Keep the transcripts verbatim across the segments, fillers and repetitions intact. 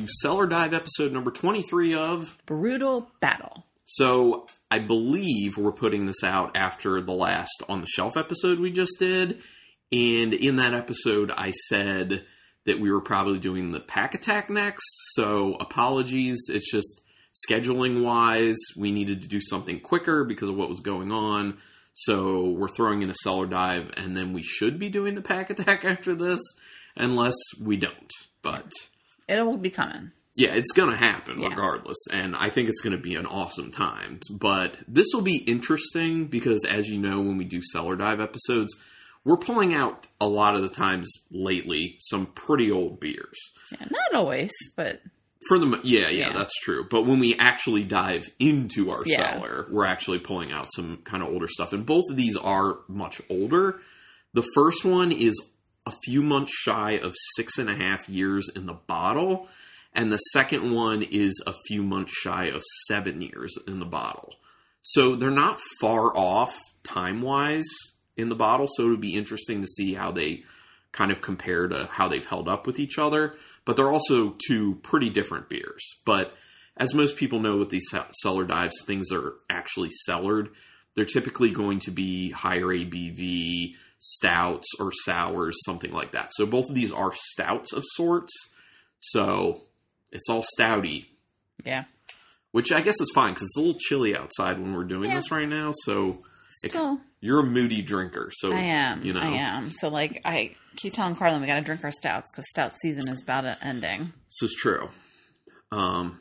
to Cellar Dive episode number twenty-three of Brewtal Battle. So I believe we're putting this out after the last On the Shelf episode we just did. And in that episode, I said that we were probably doing the Pack Attack next. So apologies. It's just scheduling-wise, we needed to do something quicker because of what was going on. So we're throwing in a Cellar Dive, and then we should be doing the Pack Attack after this, unless we don't. But it'll be coming. Yeah, it's going to happen yeah. regardless, and I think it's going to be an awesome time. But this will be interesting because, as you know, when we do Cellar Dive episodes, we're pulling out a lot of the times lately some pretty old beers. Yeah, not always, but for the yeah, yeah, yeah, that's true. But when we actually dive into our yeah. cellar, we're actually pulling out some kind of older stuff, and both of these are much older. The first one is a few months shy of six and a half years in the bottle. And the second one is a few months shy of seven years in the bottle. So they're not far off time-wise in the bottle. So it would be interesting to see how they kind of compare to how they've held up with each other. But they're also two pretty different beers. But as most people know with these cellar dives, things are actually cellared. They're typically going to be higher A B V, stouts, or sours, something like that. So both of these are stouts of sorts. So it's all stouty. Yeah. Which I guess is fine because it's a little chilly outside when we're doing yeah. this right now. So it, you're a moody drinker. So I am. You know. I am. So like I keep telling Carlin we got to drink our stouts because stout season is about to ending. This is true. Um,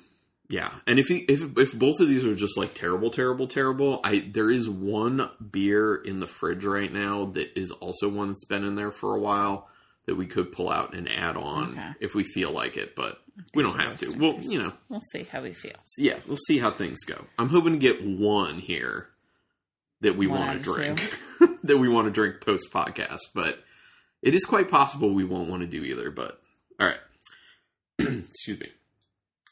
yeah. And if, you, if if both of these are just like terrible, terrible, terrible, I there is one beer in the fridge right now that is also one that's been in there for a while that we could pull out and add on okay. if we feel like it, but we don't have to. Well, you know. We'll see how we feel. Yeah, we'll see how things go. I'm hoping to get one here that we want to drink. that we want to drink post-podcast, but it is quite possible we won't want to do either, but all right. Excuse me.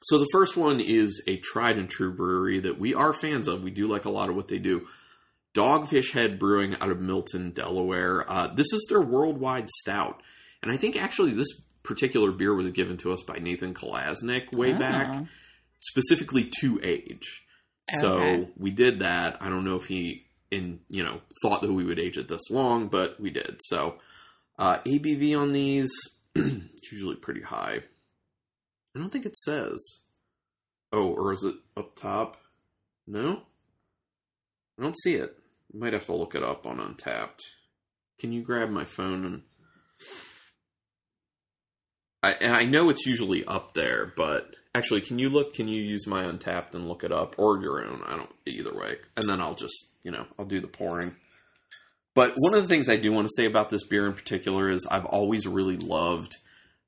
So the first one is a tried and true brewery that we are fans of. We do like a lot of what they do. Dogfish Head Brewing out of Milton, Delaware. Uh, this is their Worldwide Stout. And I think actually this particular beer was given to us by Nathan Kalasnik way oh. back, specifically to age. Okay. So we did that. I don't know if he in you know thought that we would age it this long, but we did. So uh, A B V on these, it's usually pretty high. I don't think it says. Oh, or is it up top? No? I don't see it. I might have to look it up on Untapped. Can you grab my phone and... I, and I know it's usually up there, but actually, can you look, can you use my Untapped and look it up or your own? I don't, either way. And then I'll just, you know, I'll do the pouring. But one of the things I do want to say about this beer in particular is I've always really loved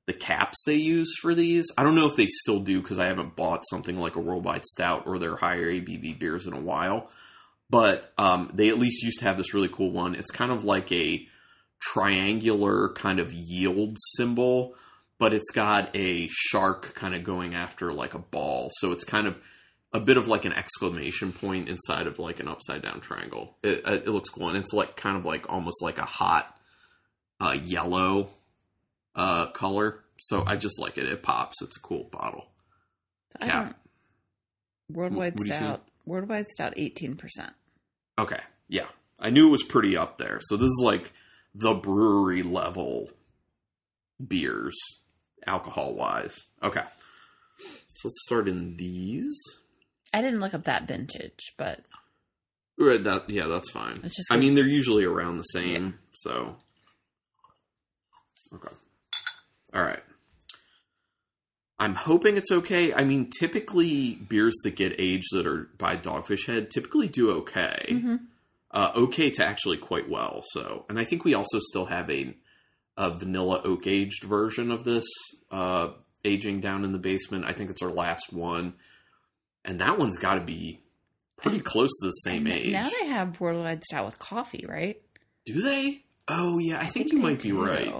the caps they use for these. I don't know if they still do because I haven't bought something like a Worldwide Stout or their higher A B V beers in a while. But um, they at least used to have this really cool one. It's kind of like a triangular kind of yield symbol. But it's got a shark kind of going after like a ball. So it's kind of a bit of like an exclamation point inside of like an upside down triangle. It, it looks cool. And it's like kind of like almost like a hot uh, yellow uh, color. So I just like it. It pops. It's a cool bottle. Cap. Worldwide Stout. Worldwide Stout eighteen percent. Okay. Yeah. I knew it was pretty up there. So this is like the brewery level beers. Alcohol-wise. Okay. So let's start in these. I didn't look up that vintage, but... Right, that, yeah, that's fine. Just I mean, they're usually around the same, yeah. so... Okay. Alright. I'm hoping it's okay. I mean, typically, beers that get aged that are by Dogfish Head typically do okay. Mm-hmm. Uh, okay to actually quite well, so... And I think we also still have a... a vanilla oak aged version of this, uh, aging down in the basement. I think it's our last one. And that one's got to be pretty close to the same and age. Now they have Worldwide Stout with coffee, right? Do they? Oh, yeah. I, I think, think you might do. be right.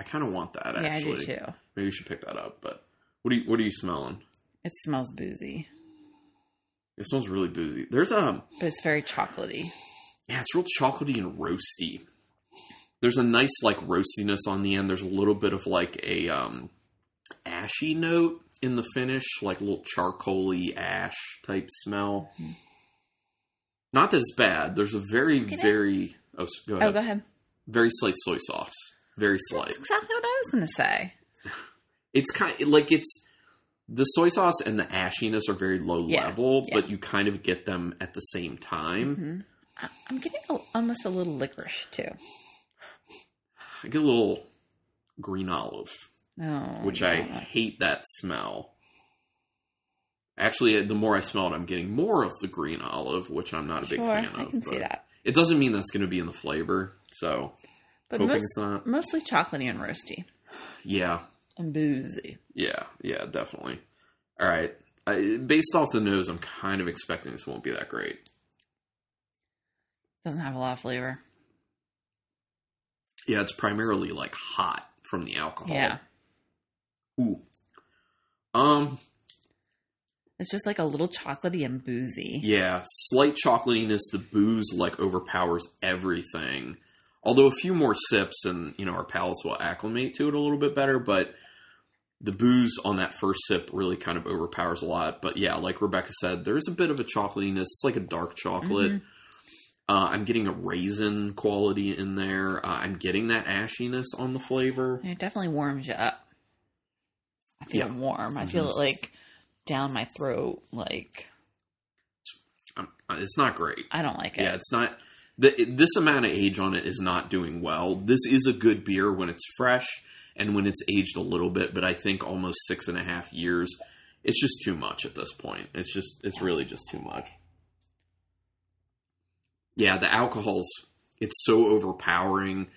I kind of want that, actually. Yeah, I do, too. Maybe we should pick that up. But what are you, what are you smelling? It smells boozy. It smells really boozy. There's a... But it's very chocolatey. Yeah, it's real chocolatey and roasty. There's a nice, like, roastiness on the end. There's a little bit of, like, a um, ashy note. in the finish, like a little charcoaly ash type smell. Not as bad. There's a very, very... Oh, go ahead. Oh, go ahead. Very slight soy sauce. Very slight. That's exactly what I was going to say. It's kind of... Like, it's... The soy sauce and the ashiness are very low yeah, level, yeah. but you kind of get them at the same time. Mm-hmm. I'm getting a, almost a little licorice, too. I get a little green olive. Oh, which I hate that smell. Actually, the more I smell it, I'm getting more of the green olive, which I'm not a sure, big fan of. I can see that. It doesn't mean that's going to be in the flavor, so but hoping most, it's not. Mostly chocolatey and roasty. Yeah. And boozy. Yeah, yeah, definitely. All right. I, based off the nose, I'm kind of expecting this won't be that great. Doesn't have a lot of flavor. Yeah, it's primarily like hot from the alcohol. Yeah. Ooh. Um. It's just like a little chocolatey and boozy. Yeah, slight chocolatiness. The booze like overpowers everything. Although a few more sips and, you know, our palates will acclimate to it a little bit better. But the booze on that first sip really kind of overpowers a lot. But yeah, like Rebecca said, there's a bit of a chocolatiness. It's like a dark chocolate. Mm-hmm. Uh, I'm getting a raisin quality in there. Uh, I'm getting that ashiness on the flavor. It definitely warms you up. I feel yeah. warm. I mm-hmm. feel it, like, down my throat, like... I'm, it's not great. I don't like it. Yeah, it's not... The, this amount of age on it is not doing well. This is a good beer when it's fresh and when it's aged a little bit, but I think almost six and a half years, it's just too much at this point. It's just... It's really just too much. Yeah, the alcohol's... It's so overpowering.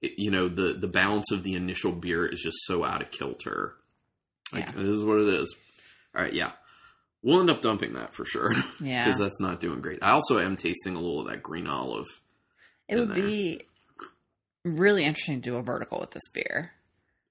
It, you know, the, the balance of the initial beer is just so out of kilter. Like, yeah. This is what it is. All right, yeah. We'll end up dumping that for sure. Yeah. Because that's not doing great. I also am tasting a little of that green olive. It would there. be really interesting to do a vertical with this beer.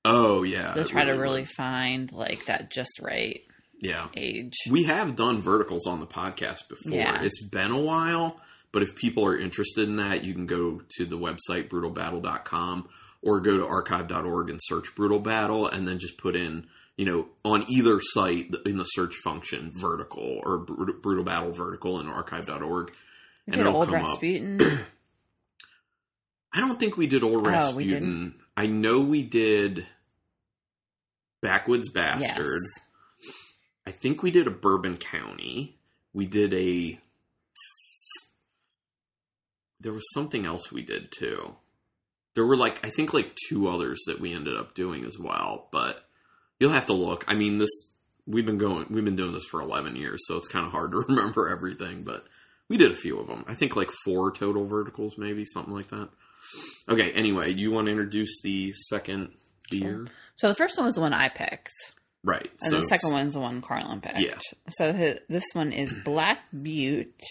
Oh, yeah. They'll try really to really would. find, like, that just right yeah. age. We have done verticals on the podcast before. Yeah. It's been a while, but if people are interested in that, you can go to the website, brewtal battle dot com, or go to archive dot org and search Brewtal Battle, and then just put in... You know, on either site in the search function, vertical or Br- Brewtal Battle vertical in archive dot org. And did it'll old come Rasputin? Up. I don't think we did Old oh, Rasputin. I know we did Backwoods Bastard. Yes. I think we did a Bourbon County. We did a... There was something else we did too. There were like, I think like two others that we ended up doing as well, but... You'll have to look. I mean, this we've been going, we've been doing this for eleven years, so it's kind of hard to remember everything. But we did a few of them. I think like four total verticals, maybe something like that. Okay. Anyway, do you want to introduce the second beer? Sure. So the first one was the one I picked, right? And so the second one's the one Carlin picked. Yeah. So his, this one is Black Butte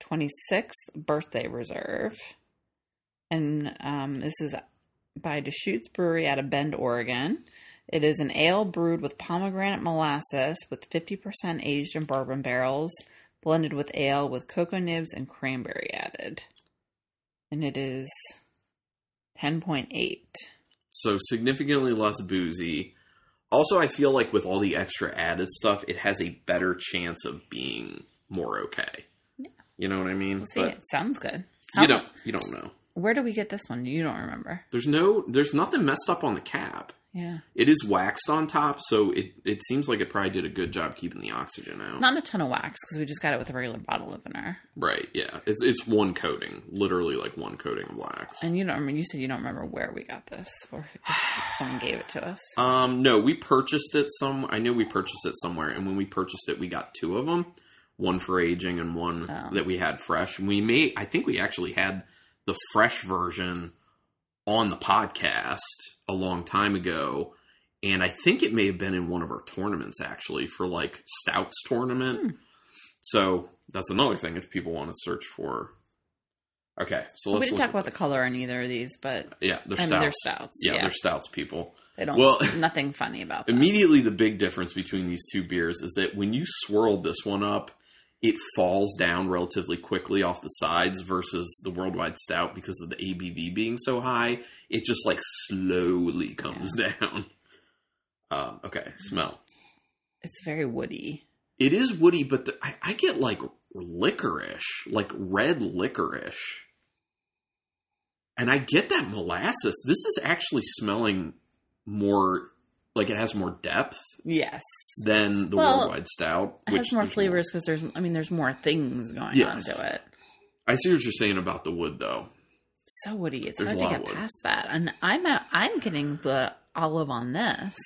twenty-sixth Birthday Reserve, and um, this is. By Deschutes Brewery out of Bend, Oregon. It is an ale brewed with pomegranate molasses with fifty percent aged in bourbon barrels, blended with ale with cocoa nibs and cranberry added. And it is ten point eight. So significantly less boozy. Also, I feel like with all the extra added stuff, it has a better chance of being more okay. Yeah. You know what I mean? We'll see, but it sounds good. How you don't, you don't know. Where do we get this one? You don't remember. There's no, there's nothing messed up on the cap. Yeah. It is waxed on top, so it, it seems like it probably did a good job keeping the oxygen out. Not a ton of wax, because we just got it with a regular bottle opener. Right, yeah. It's it's one coating. Literally, like, one coating of wax. And you don't remember, you said you don't remember where we got this, or someone gave it to us. Um, no, we purchased it some, I know we purchased it somewhere, and when we purchased it, we got two of them. One for aging, and one oh. that we had fresh. And we made, I think we actually had... the fresh version on the podcast a long time ago. And I think it may have been in one of our tournaments, actually, for like Stouts tournament. Hmm. So that's another thing if people want to search for. Okay. So let's we didn't talk about this. The color on either of these, but yeah, they're Stouts. They're Stouts. Yeah, yeah. They're Stouts people. They don't, well, nothing funny about them. Immediately the big difference between these two beers is that when you swirled this one up, it falls down relatively quickly off the sides versus the Worldwide Stout because of the A B V being so high. It just like slowly comes yeah. down. Um, okay, smell. It's very woody. It is woody, but the, I, I get like licorice, like red licorice. And I get that molasses. This is actually smelling more, like it has more depth. Yes. Than the well, Worldwide Stout. It which has more flavors because there's, I mean, there's more things going yes. on to it. I see what you're saying about the wood, though. So woody. It's there's hard to get wood. Past that. And I'm a, I'm getting the olive on this.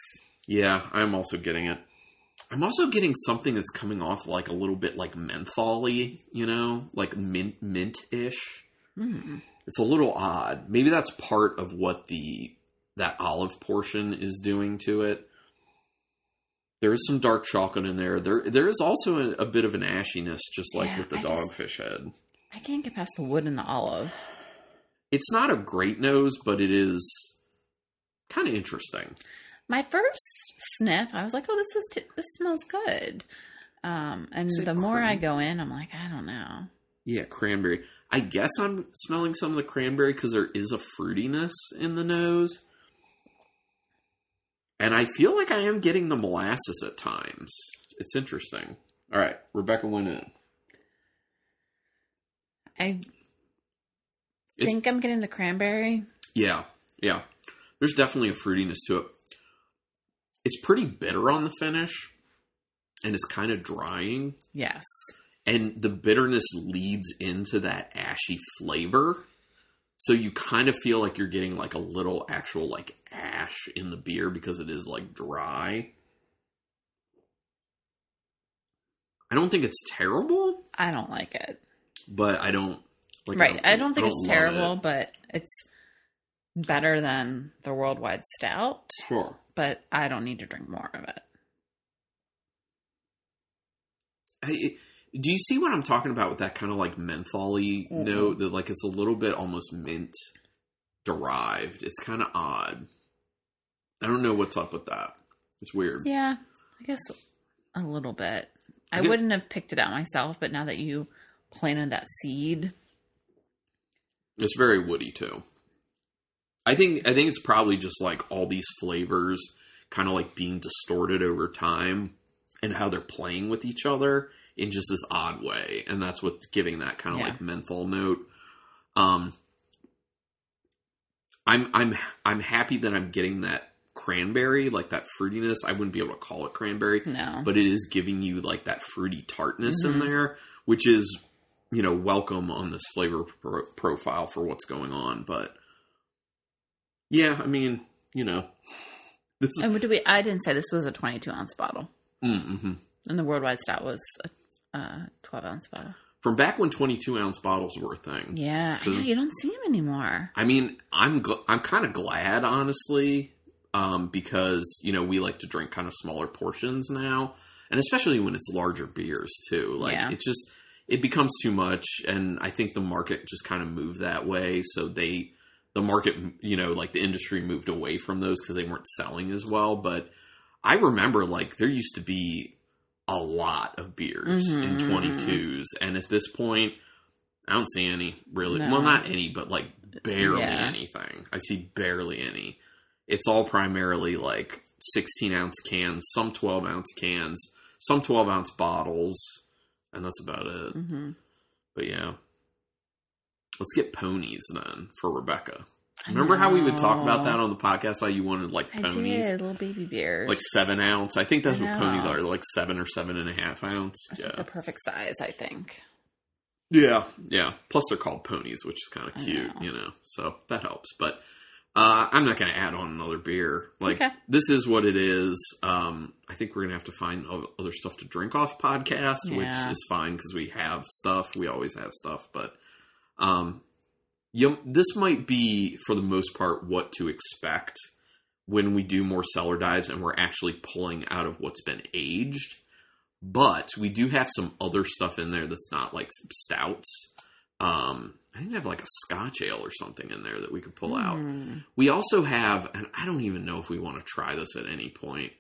Yeah, I'm also getting it. I'm also getting something that's coming off like a little bit like menthol-y, you know? Like mint, mint-ish. Mm. It's a little odd. Maybe that's part of what the that olive portion is doing to it. There is some dark chocolate in there. There, There is also a, a bit of an ashiness, just like yeah, with the I Dogfish just, Head. I can't get past the wood and the olive. It's not a great nose, but it is kind of interesting. My first sniff, I was like, "Oh, this is t- this smells good." Um, and the cran- more I go in, I'm like, I don't know. Yeah, cranberry. I guess I'm smelling some of the cranberry because there is a fruitiness in the nose, and I feel like I am getting the molasses at times. It's interesting. All right, Rebecca went in. I it's, think I'm getting the cranberry. Yeah, yeah. There's definitely a fruitiness to it. It's pretty bitter on the finish, and it's kind of drying. Yes. And the bitterness leads into that ashy flavor. So you kind of feel like you're getting like a little actual like ash in the beer because it is like dry. I don't think it's terrible. I don't like it. But I don't... like. Right. I don't, I don't think I don't it's terrible, it. But it's better than the Worldwide Stout. Sure. But I don't need to drink more of it. I, do you see what I'm talking about with that kind of like menthol-y mm-hmm. note? That like it's a little bit almost mint derived. It's kind of odd. I don't know what's up with that. It's weird. Yeah, I guess a little bit. I, I get, wouldn't have picked it out myself, but now that you planted that seed. It's very woody too. I think I think it's probably just like all these flavors kind of like being distorted over time and how they're playing with each other in just this odd way. And that's what's giving that kind of yeah. like menthol note. Um, I'm I'm I'm happy that I'm getting that cranberry, like that fruitiness. I wouldn't be able to call it cranberry, no. but it is giving you like that fruity tartness mm-hmm. in there, which is, you know, welcome on this flavor pro- profile for what's going on, but yeah, I mean, you know. This is... And do we? I didn't say this was a twenty-two ounce bottle. Mm-hmm. And the Worldwide Stout was a uh, twelve ounce bottle. From back when twenty-two ounce bottles were a thing. Yeah, I know, you don't see them anymore. I mean, I'm gl- I'm kind of glad, honestly, um, because, you know, we like to drink kind of smaller portions now. And especially when it's larger beers, too. Like, yeah. it just, it becomes too much. And I think the market just kind of moved that way. So they... The market, you know, like the industry moved away from those because they weren't selling as well. But I remember like there used to be a lot of beers mm-hmm. in twenty-twos. And at this point, I don't see any really. No. Well, not any, but like barely yeah. anything. I see barely any. It's all primarily like sixteen ounce cans, some twelve ounce cans, some twelve ounce bottles. And that's about it. Mm-hmm. But yeah. Let's get ponies then for Rebecca. Remember how we would talk about that on the podcast? How you wanted like ponies, I did, little baby bears, like seven ounce. I think that's I what ponies are, like seven or seven and a half ounce. That's yeah, like the perfect size, I think. Yeah, yeah. Plus, they're called ponies, which is kind of cute, know. you know. So that helps. But uh, I'm not going to add on another beer. Like okay. This is what it is. Um, I think we're going to have to find other stuff to drink off podcast, yeah. which is fine because we have stuff. We always have stuff, but. Um, you, this might be, for the most part, what to expect when we do more cellar dives and we're actually pulling out of what's been aged. But we do have some other stuff in there that's not like stouts. Um, I think I have like a Scotch ale or something in there that we could pull mm. out. We also have, and I don't even know if we want to try this at any point.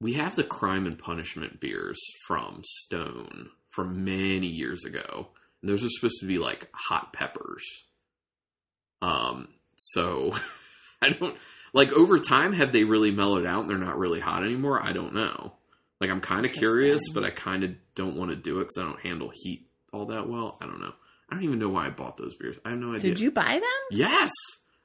We have the Crime and Punishment beers from Stone from many years ago. Those are supposed to be like hot peppers. Um, so I don't Like, over time, have they really mellowed out and they're not really hot anymore? I don't know. Like, I'm kind of curious, but I kind of don't want to do it because I don't handle heat all that well. I don't know. I don't even know why I bought those beers. I have no idea. Did you buy them? Yes.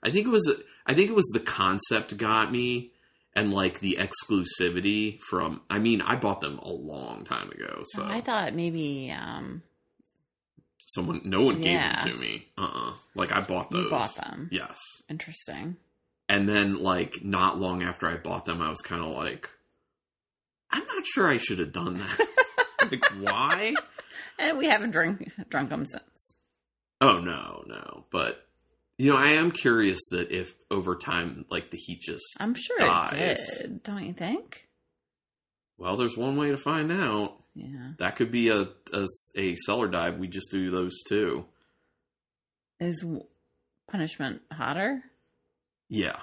I think it was, I think it was the concept got me, and like the exclusivity from, I mean, I bought them a long time ago. So I thought maybe, um, someone, no one yeah. gave them to me. Uh-uh. Like, I bought those. You bought them. Yes. Interesting. And then, like, not long after I bought them, I was kind of like, I'm not sure I should have done that. Like, why? And we haven't drink, drunk them since. Oh, no, no. But, you know, I am curious that if over time, like, the heat just I'm sure dies, it did, don't you think? Well, there's one way to find out. Yeah. That could be a, a, a cellar dive. We just do those two. Is punishment hotter? Yeah.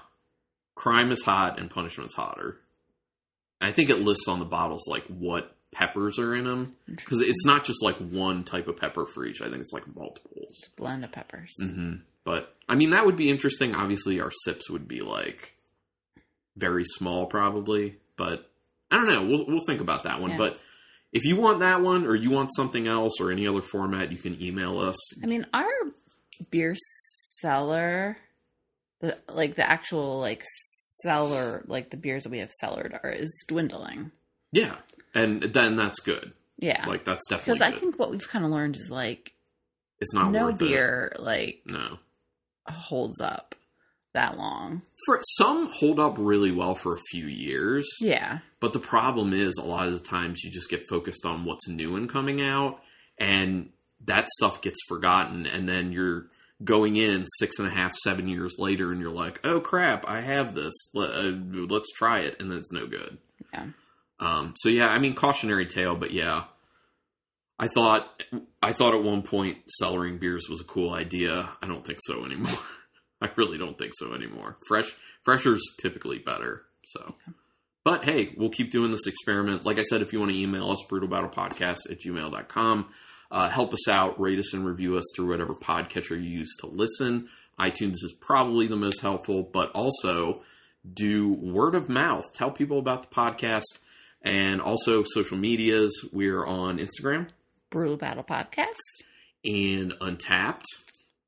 Crime is hot and punishment's hotter. I think it lists on the bottles, like, what peppers are in them. Because it's not just, like, one type of pepper for each. I think it's, like, multiples. Blend of peppers. Mm-hmm. But, I mean, that would be interesting. Obviously, our sips would be, like, very small, probably. But, I don't know. We'll, we'll think about that one. Yeah. But if you want that one, or you want something else, or any other format, you can email us. I mean, our beer cellar... The, like, the actual, like, cellar, like, the beers that we have cellared are, is dwindling. Yeah. And then that's good. Yeah. Like, that's definitely Because I good. think what we've kind of learned is, like, it's not no worth beer, it. like, no. holds up that long. For some hold up really well for a few years. Yeah. But the problem is, a lot of the times you just get focused on what's new and coming out, and that stuff gets forgotten, and then you're... going in six and a half, seven years later, and you're like, oh, crap, I have this. Let, uh, let's try it. And then it's no good. Yeah. Um, so, yeah, I mean, cautionary tale, but, yeah. I thought I thought at one point cellaring beers was a cool idea. I don't think so anymore. I really don't think so anymore. Fresh, fresher's typically better. So, yeah. But, hey, we'll keep doing this experiment. Like I said, if you want to email us, brutal battle podcast at gmail dot com. Uh, help us out, rate us and review us through whatever podcatcher you use to listen. iTunes is probably the most helpful, but also do word of mouth. Tell people about the podcast, and also social medias. We're on Instagram. Brewtal Battle Podcast. And Untapped.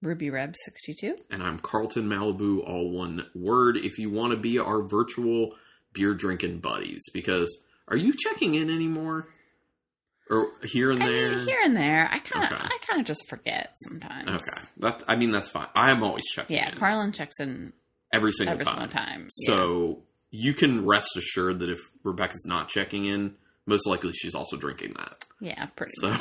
Ruby Reb sixty two. And I'm Carlton Malibu, all one word, if you want to be our virtual beer drinking buddies. Because are you checking in anymore? Or here and I there? Mean, here and there. I kind of okay. I kind of just forget sometimes. Okay. That, I mean, that's fine. I'm always checking yeah, in. Yeah, Carlin checks in every single every time. Every single time. Yeah. So you can rest assured that if Rebecca's not checking in, most likely she's also drinking that. Yeah, pretty so, much.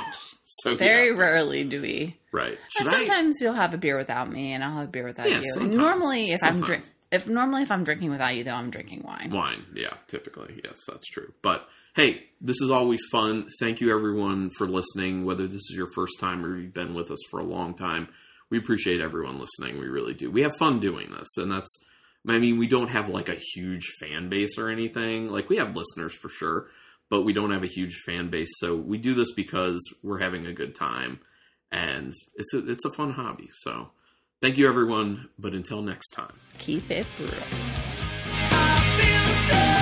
So Very yeah. rarely do we. Right. Sometimes I, you'll have a beer without me, and I'll have a beer without yeah, you. Sometimes. Normally, if sometimes. I'm drink, if normally if I'm drinking without you, though, I'm drinking wine. Wine, yeah, typically. Yes, that's true. But... hey, this is always fun. Thank you, everyone, for listening, whether this is your first time or you've been with us for a long time. We appreciate everyone listening. We really do. We have fun doing this. And that's, I mean, we don't have like a huge fan base or anything. Like, we have listeners for sure, but we don't have a huge fan base. So we do this because we're having a good time, and it's a, it's a fun hobby. So thank you, everyone. But until next time, keep it real.